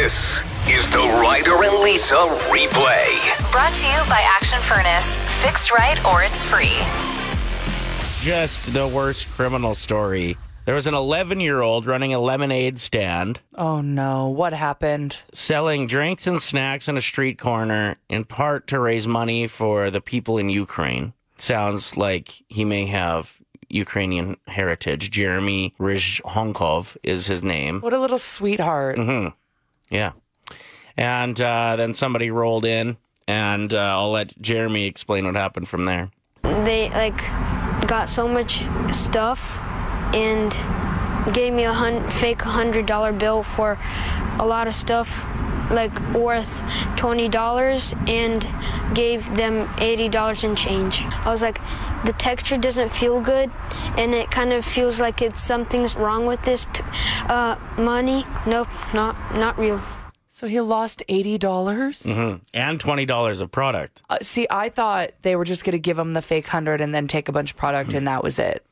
This is the Ryder and Lisa replay. Brought to you by Action Furnace. Fixed right or it's free. Just the worst criminal story. There was an 11-year-old running a lemonade stand. Oh, no. What happened? Selling drinks and snacks on a street corner, in part to raise money for the people in Ukraine. Sounds like he may have Ukrainian heritage. Jeremy Rizhonkov is his name. What a little sweetheart. Mm-hmm. Yeah. And then somebody rolled in, and I'll let Jeremy explain what happened from there. They, got so much stuff and gave me a fake $100 bill for a lot of stuff, worth $20, and gave them $80 in change. I was like, the texture doesn't feel good, and it kind of feels like it's something's wrong with this money. Nope, not real. So he lost $80? Mm-hmm. And $20 of product. I thought they were just going to give him the fake 100 and then take a bunch of product, and that was it.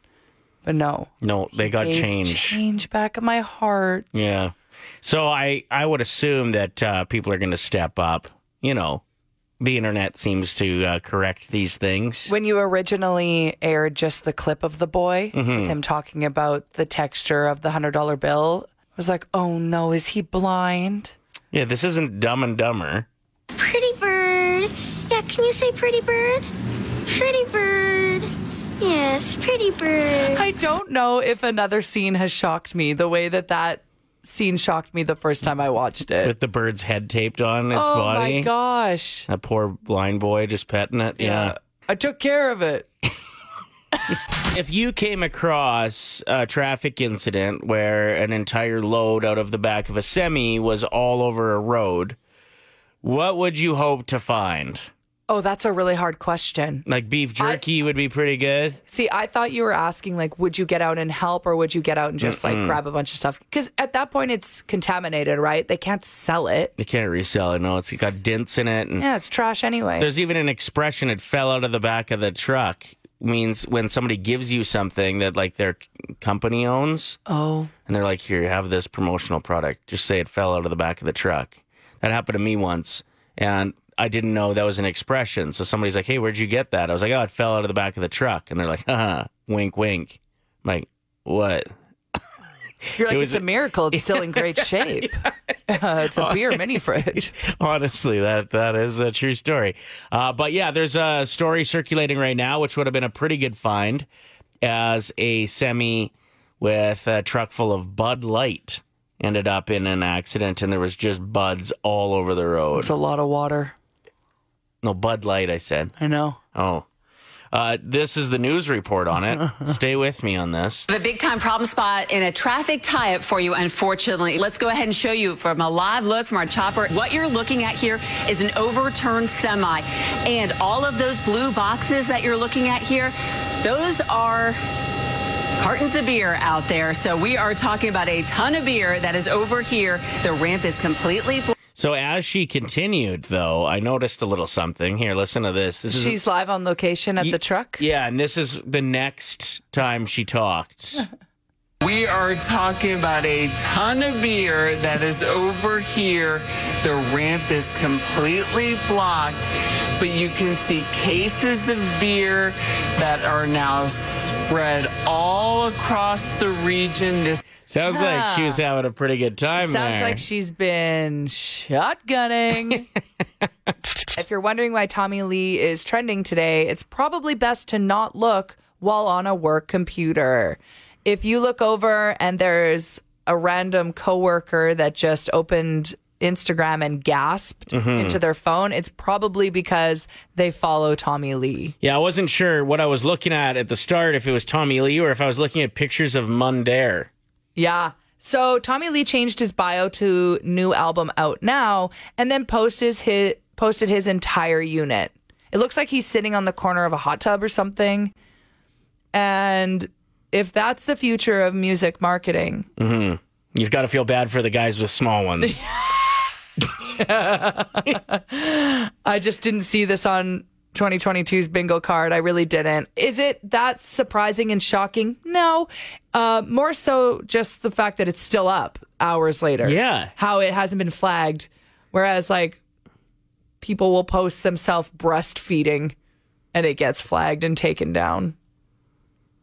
But no, they got change. Change back in my heart. Yeah. So I would assume that people are going to step up. You know, the internet seems to correct these things. When you originally aired just the clip of the boy, mm-hmm. with him talking about the texture of the $100 bill, I was like, oh no, is he blind? Yeah, this isn't Dumb and Dumber. Pretty bird. Yeah, can you say pretty bird? Pretty bird. Yes, pretty bird. I don't know if another scene has shocked me the way that scene shocked me the first time I watched it. With the bird's head taped on its body. Oh my gosh. That poor blind boy just petting it. Yeah. I took care of it. If you came across a traffic incident where an entire load out of the back of a semi was all over a road, what would you hope to find? Oh, that's a really hard question. Beef jerky would be pretty good. See, I thought you were asking, would you get out and help, or would you get out and just, grab a bunch of stuff? Because at that point, it's contaminated, right? They can't sell it. They can't resell it. No, it's got dents in it. And yeah, it's trash anyway. There's even an expression, it fell out of the back of the truck. Means when somebody gives you something that, their company owns. Oh. And they're like, here, you have this promotional product. Just say it fell out of the back of the truck. That happened to me once, and I didn't know that was an expression. So somebody's like, hey, where'd you get that? I was like, oh, it fell out of the back of the truck. And they're like, haha, wink, wink. I'm like, what? You're like, it's a miracle. It's still in great shape. It's a beer mini fridge. Honestly, that is a true story. But yeah, there's a story circulating right now, which would have been a pretty good find, as a semi with a truck full of Bud Light ended up in an accident, and there was just buds all over the road. It's a lot of water. No, Bud Light, I said. I know. Oh. This is the news report on it. Stay with me on this. The big-time problem spot in a traffic tie-up for you, unfortunately. Let's go ahead and show you from a live look from our chopper. What you're looking at here is an overturned semi. And all of those blue boxes that you're looking at here, those are cartons of beer out there. So we are talking about a ton of beer that is over here. The ramp is completely blocked. So as she continued, though, I noticed a little something. Here, listen to this. She's live on location at the truck? Yeah, and this is the next time she talked. We are talking about a ton of beer that is over here. The ramp is completely blocked, but you can see cases of beer that are now spread all across the region. This sounds like she was having a pretty good time there. Sounds like she's been shotgunning. If you're wondering why Tommy Lee is trending today, it's probably best to not look while on a work computer. If you look over and there's a random coworker that just opened Instagram and gasped into their phone, it's probably because they follow Tommy Lee. Yeah, I wasn't sure what I was looking at the start, if it was Tommy Lee or if I was looking at pictures of Mundair. Yeah. So Tommy Lee changed his bio to new album out now, and then posted his entire unit. It looks like he's sitting on the corner of a hot tub or something. And if that's the future of music marketing, you've got to feel bad for the guys with small ones. I just didn't see this on 2022's bingo card. I really didn't. Is it that surprising and shocking? No. More so just the fact that it's still up hours later. Yeah. How it hasn't been flagged. Whereas, like, people will post themselves breastfeeding and it gets flagged and taken down.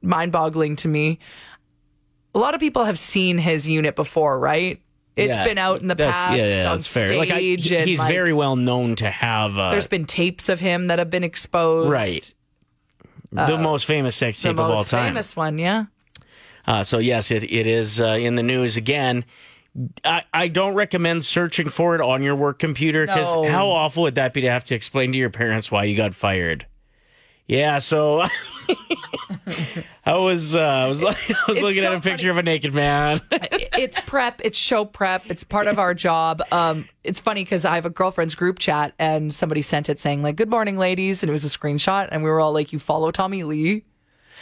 Mind-boggling to me. A lot of people have seen his unit before, right? It's been out in the past on stage. Fair. Like he's very well known to have... there's been tapes of him that have been exposed. Right. The most famous sex tape of all time. The most famous one, yeah. So yes, it is in the news again. I don't recommend searching for it on your work computer, because how awful would that be to have to explain to your parents why you got fired? Yeah, so... I was looking at a picture of a naked man. It's prep. It's show prep. It's part of our job. It's funny because I have a girlfriend's group chat and somebody sent it saying, like, good morning, ladies. And it was a screenshot. And we were all like, you follow Tommy Lee?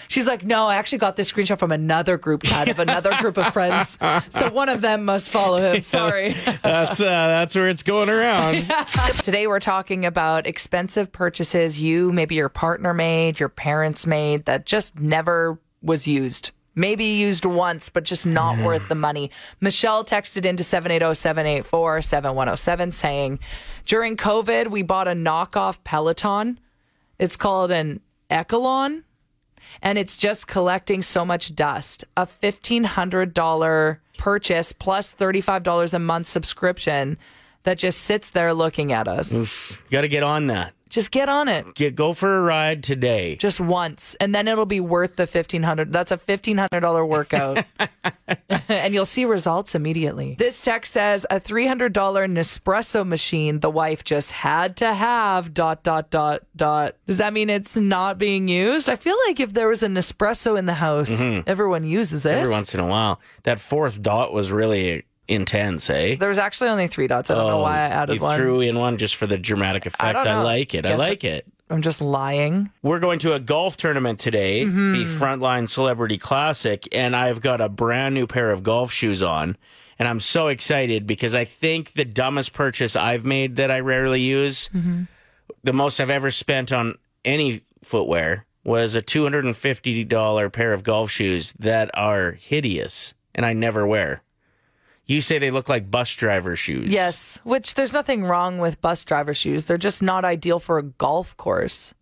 She's like, no, I actually got this screenshot from another group chat of another group of friends. So one of them must follow him. Sorry. That's where it's going around. Yeah. Today we're talking about expensive purchases you, maybe your partner made, your parents made, that just never was used. Maybe used once, but just not worth the money. Michelle texted into 780-784-7107 saying, during COVID, we bought a knockoff Peloton. It's called an Echelon. And it's just collecting so much dust. A $1,500 purchase plus $35 a month subscription that just sits there looking at us. Oof. Got to get on that. Just get on it. Go for a ride today. Just once. And then it'll be worth the $1,500. That's a $1,500 workout. And you'll see results immediately. This text says, a $300 Nespresso machine the wife just had to have, ... Does that mean it's not being used? I feel like if there was a Nespresso in the house, everyone uses it. Every once in a while. That fourth dot was really... intense, eh? There was actually only three dots. I don't know why I added one. You threw in one just for the dramatic effect. I like it. I'm just lying. We're going to a golf tournament today, the Frontline Celebrity Classic, and I've got a brand new pair of golf shoes on, and I'm so excited because I think the dumbest purchase I've made that I rarely use, the most I've ever spent on any footwear, was a $250 pair of golf shoes that are hideous and I never wear. You say they look like bus driver shoes. Yes, which there's nothing wrong with bus driver shoes. They're just not ideal for a golf course.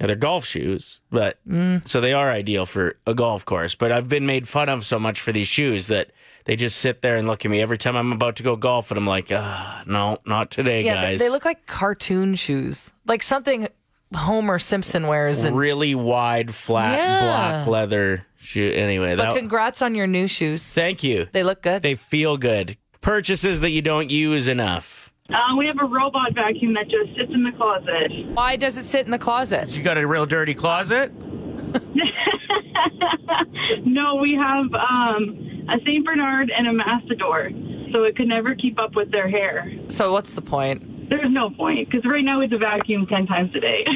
Yeah, they're golf shoes, but so they are ideal for a golf course. But I've been made fun of so much for these shoes that they just sit there and look at me every time I'm about to go golf, and I'm like, no, not today, guys. They look like cartoon shoes, like something Homer Simpson wears. Really wide, flat, black leather. Anyway, but congrats on your new shoes. Thank you. They look good. They feel good. Purchases that you don't use enough. We have a robot vacuum that just sits in the closet. Why does it sit in the closet? You got a real dirty closet? No, we have a St. Bernard and a Mastador, so it could never keep up with their hair. So what's the point? There's no point, because right now it's a vacuum 10 times a day.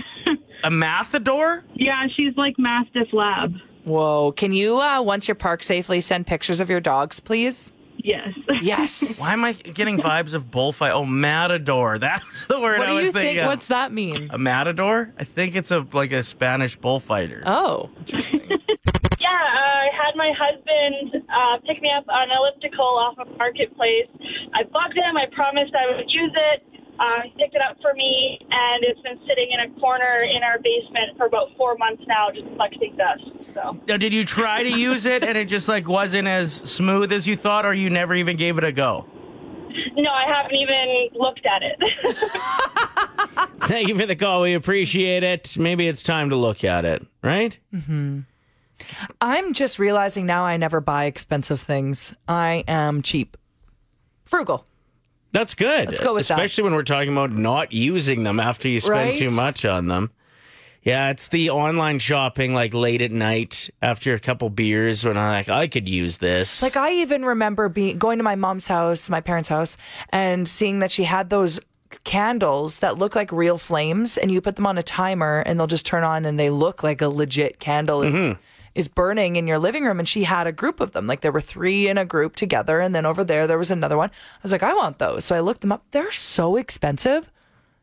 A Mastador? Yeah, she's like Mastiff Lab. Whoa. Can you, once you're parked safely, send pictures of your dogs, please? Yes. Yes. Why am I getting vibes of bullfight? Oh, matador. That's the word I was thinking. What do you think? What's that mean? A matador? I think it's like a Spanish bullfighter. Oh. Interesting. Yeah, I had my husband pick me up on an elliptical off of Marketplace. I bugged him. I promised I would use it. He picked it up for me, and it's been sitting in a corner in our basement for about 4 months now, just collecting dust. So. Now, did you try to use it, and it just wasn't as smooth as you thought, or you never even gave it a go? No, I haven't even looked at it. Thank you for the call. We appreciate it. Maybe it's time to look at it, right? Mm-hmm. I'm just realizing now I never buy expensive things. I am cheap. Frugal. That's good. Let's go with that. Especially when we're talking about not using them after you spend too much on them. Yeah, it's the online shopping, like late at night after a couple beers when I'm like, I could use this. Like, I even remember going to my mom's house, my parents' house, and seeing that she had those candles that look like real flames, and you put them on a timer and they'll just turn on and they look like a legit candle. Is burning in your living room, and she had a group of them. Like, there were three in a group together, and then over there was another one. I was like, I want those. So I looked them up. They're so expensive.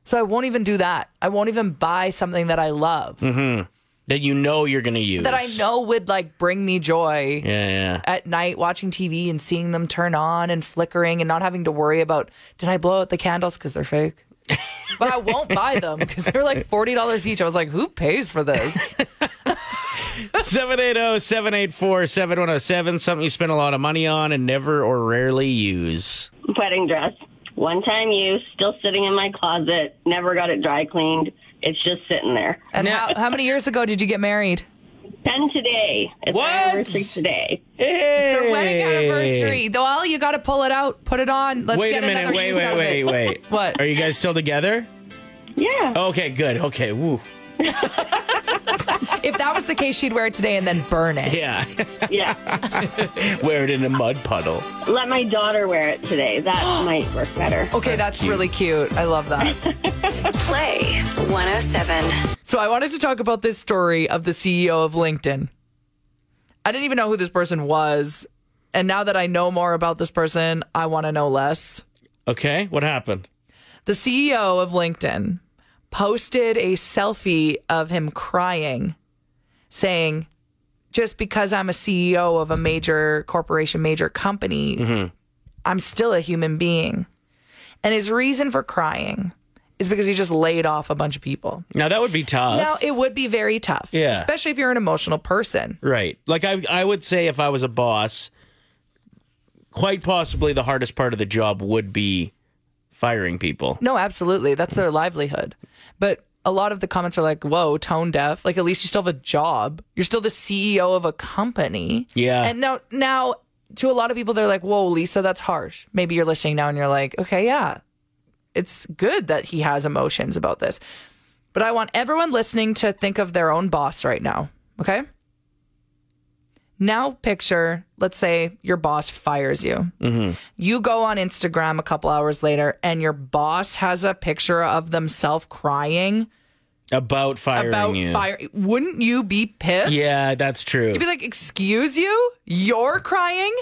So I won't even do that. I won't even buy something that I love. Mm-hmm. That you know you're going to use. That I know would, like, bring me joy at night watching TV and seeing them turn on and flickering and not having to worry about, did I blow out the candles because they're fake? But I won't buy them because they're like $40 each. I was like, who pays for this? 780-784-7107. Something you spend a lot of money on and never or rarely use. Wedding dress. One time use, still sitting in my closet, never got it dry cleaned. It's just sitting there. And how many years ago did you get married? 10 today. It's my anniversary today. Hey. It's their wedding anniversary. Though, all you got to pull it out, put it on. Let's get another use out of it. Wait. What? Are you guys still together? Yeah. Okay, good. Okay, woo. If that was the case, she'd wear it today and then burn it. Yeah. Wear it in a mud puddle. Let my daughter wear it today. That might work better. Okay, that's cute. Really cute. I love that. Play 107. So I wanted to talk about this story of the CEO of LinkedIn. I didn't even know who this person was. And now that I know more about this person, I want to know less. Okay, what happened? The CEO of LinkedIn posted a selfie of him crying, saying, just because I'm a CEO of a major corporation, major company, I'm still a human being. And his reason for crying is because he just laid off a bunch of people. Now, that would be tough. Now, it would be very tough, especially if you're an emotional person. Right. Like, I would say if I was a boss, quite possibly the hardest part of the job would be firing people. No, absolutely. That's their livelihood. But a lot of the comments are like, whoa, tone deaf. Like, at least you still have a job. You're still the CEO of a company. Yeah. And now to a lot of people, they're like, whoa, Lisa, that's harsh. Maybe you're listening now and you're like, okay, yeah, it's good that he has emotions about this. But I want everyone listening to think of their own boss right now. Okay. Now picture, let's say your boss fires you. You go on Instagram a couple hours later and your boss has a picture of themselves crying. About firing you. Wouldn't you be pissed? Yeah, that's true. You'd be like, excuse you? You're crying?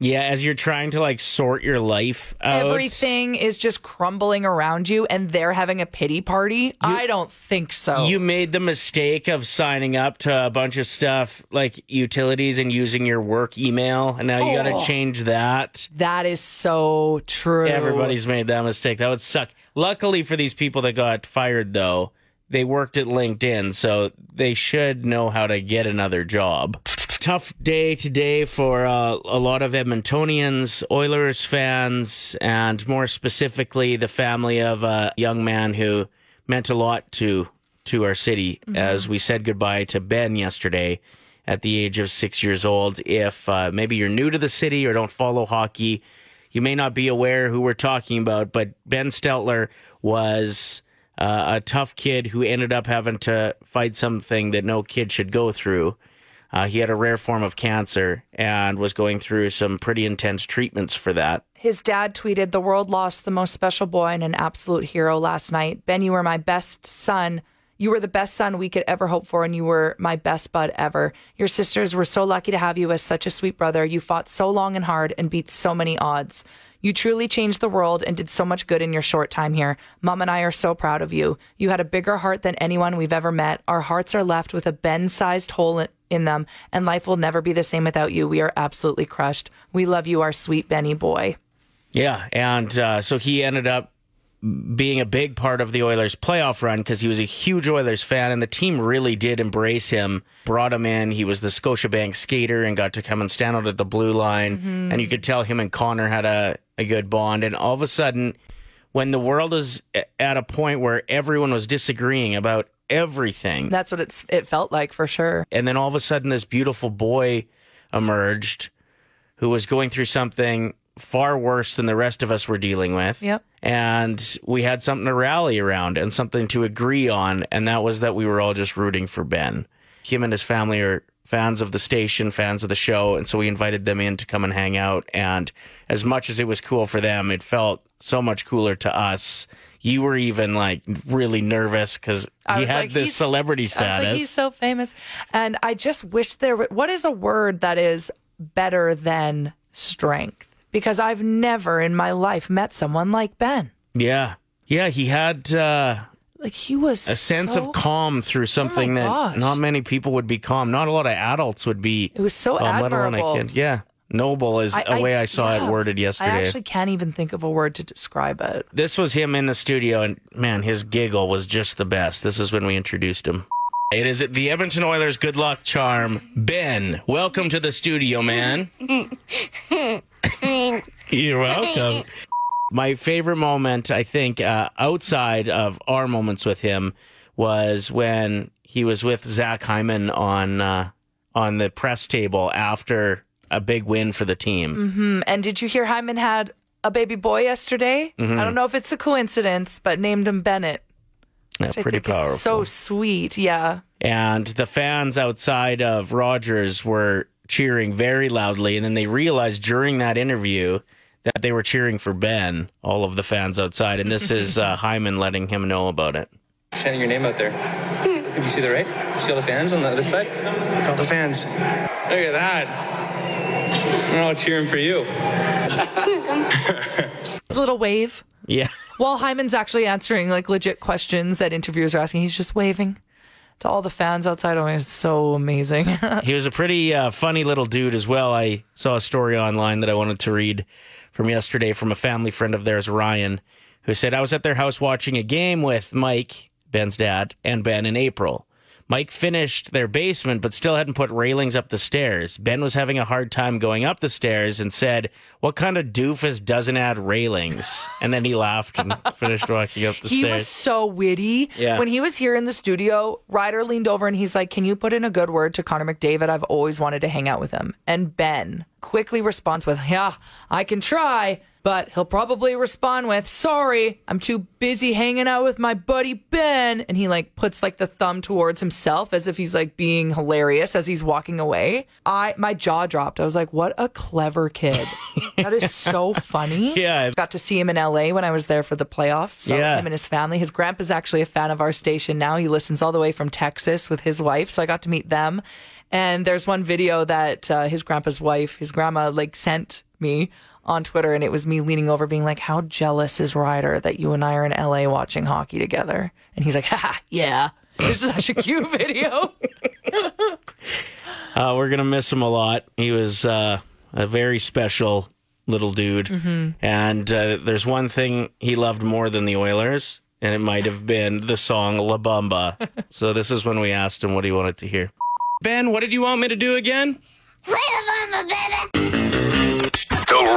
Yeah, as you're trying to, like, sort your life out. Everything is just crumbling around you, and they're having a pity party? I don't think so. You made the mistake of signing up to a bunch of stuff, like utilities, and using your work email, and now you got to change that. That is so true. Everybody's made that mistake. That would suck. Luckily for these people that got fired, though, they worked at LinkedIn, so they should know how to get another job. Tough day today for a lot of Edmontonians, Oilers fans, and more specifically, the family of a young man who meant a lot to our city, as we said goodbye to Ben yesterday at the age of 6 years old. If maybe you're new to the city or don't follow hockey, you may not be aware who we're talking about, but Ben Steltler was a tough kid who ended up having to fight something that no kid should go through. He had a rare form of cancer and was going through some pretty intense treatments for that. His dad tweeted, "The world lost the most special boy and an absolute hero last night. Ben, you were my best son. You were the best son we could ever hope for, and you were my best bud ever. Your sisters were so lucky to have you as such a sweet brother. You fought so long and hard and beat so many odds. You truly changed the world and did so much good in your short time here. Mom and I are so proud of you. You had a bigger heart than anyone we've ever met. Our hearts are left with a Ben-sized hole in them, and life will never be the same without you. We are absolutely crushed. We love you, our sweet Benny boy." Yeah, and so he ended up being a big part of the Oilers playoff run because he was a huge Oilers fan, and the team really did embrace him, brought him in. He was the Scotiabank skater and got to come and stand out at the blue line, and you could tell him and Connor had a good bond. And all of a sudden, when the world is at a point where everyone was disagreeing about everything. That's what it felt like, for sure. And then all of a sudden, this beautiful boy emerged who was going through something far worse than the rest of us were dealing with. Yep. And we had something to rally around and something to agree on. And that was that we were all just rooting for Ben. Him and his family are fans of the station, fans of the show. And so we invited them in to come and hang out. And as much as it was cool for them, it felt so much cooler to us. You were even, like, really nervous because he had, like, this celebrity status. I was like, he's so famous. And I just wish there were, what is a word that is better than strength? Because I've never in my life met someone like Ben. Yeah. Yeah, he had he was a sense of calm through something that not many people would be calm. Not a lot of adults would be. It was so admirable. Let alone a kid. Yeah. Noble is way I saw it worded yesterday. I actually can't even think of a word to describe it. This was him in the studio, and man, his giggle was just the best. This is when we introduced him. It is at the Edmonton Oilers good luck charm, Ben. Welcome to the studio, man. You're welcome. My favorite moment, I think, outside of our moments with him, was when he was with Zach Hyman on the press table after a big win for the team. Mm-hmm. And did you hear Hyman had a baby boy yesterday? Mm-hmm. I don't know if it's a coincidence, but named him Bennett. Yeah, pretty powerful. So sweet, yeah. And the fans outside of Rogers were cheering very loudly, and then they realized during that interview that they were cheering for Ben, all of the fans outside, and this is Hyman letting him know about it. Chanting your name out there. If you see the right, you see all the fans on the other side? All the fans. Look at that. We're all cheering for you. His little wave. Yeah. While Hyman's actually answering legit questions that interviewers are asking, he's just waving to all the fans outside. Oh, it's so amazing. He was a pretty funny little dude as well. I saw a story online that I wanted to read from yesterday from a family friend of theirs, Ryan, who said, I was at their house watching a game with Mike, Ben's dad, and Ben in April. Mike finished their basement, but still hadn't put railings up the stairs. Ben was having a hard time going up the stairs and said, what kind of doofus doesn't add railings? And then he laughed and finished walking up the stairs. He was so witty. Yeah. When he was here in the studio, Ryder leaned over and he's like, can you put in a good word to Connor McDavid? I've always wanted to hang out with him. And Ben quickly responds with, yeah, I can try, but he'll probably respond with, sorry, I'm too busy hanging out with my buddy Ben. And he puts the thumb towards himself as if he's being hilarious as he's walking away. My jaw dropped. I was like, what a clever kid. That is so funny. Yeah. I got to see him in LA when I was there for the playoffs. So yeah. Him and his family. His grandpa's actually a fan of our station now. He listens all the way from Texas with his wife. So I got to meet them. And there's one video that his grandpa's wife, his grandma, sent me on Twitter, and it was me leaning over being like, how jealous is Ryder that you and I are in LA watching hockey together? And he's like, ha, yeah, this is such a cute video. We're going to miss him a lot. He was a very special little dude. Mm-hmm. And there's one thing he loved more than the Oilers, and it might have been the song La Bamba. So this is when we asked him what he wanted to hear. Ben, what did you want me to do again? Play La Bamba, baby. The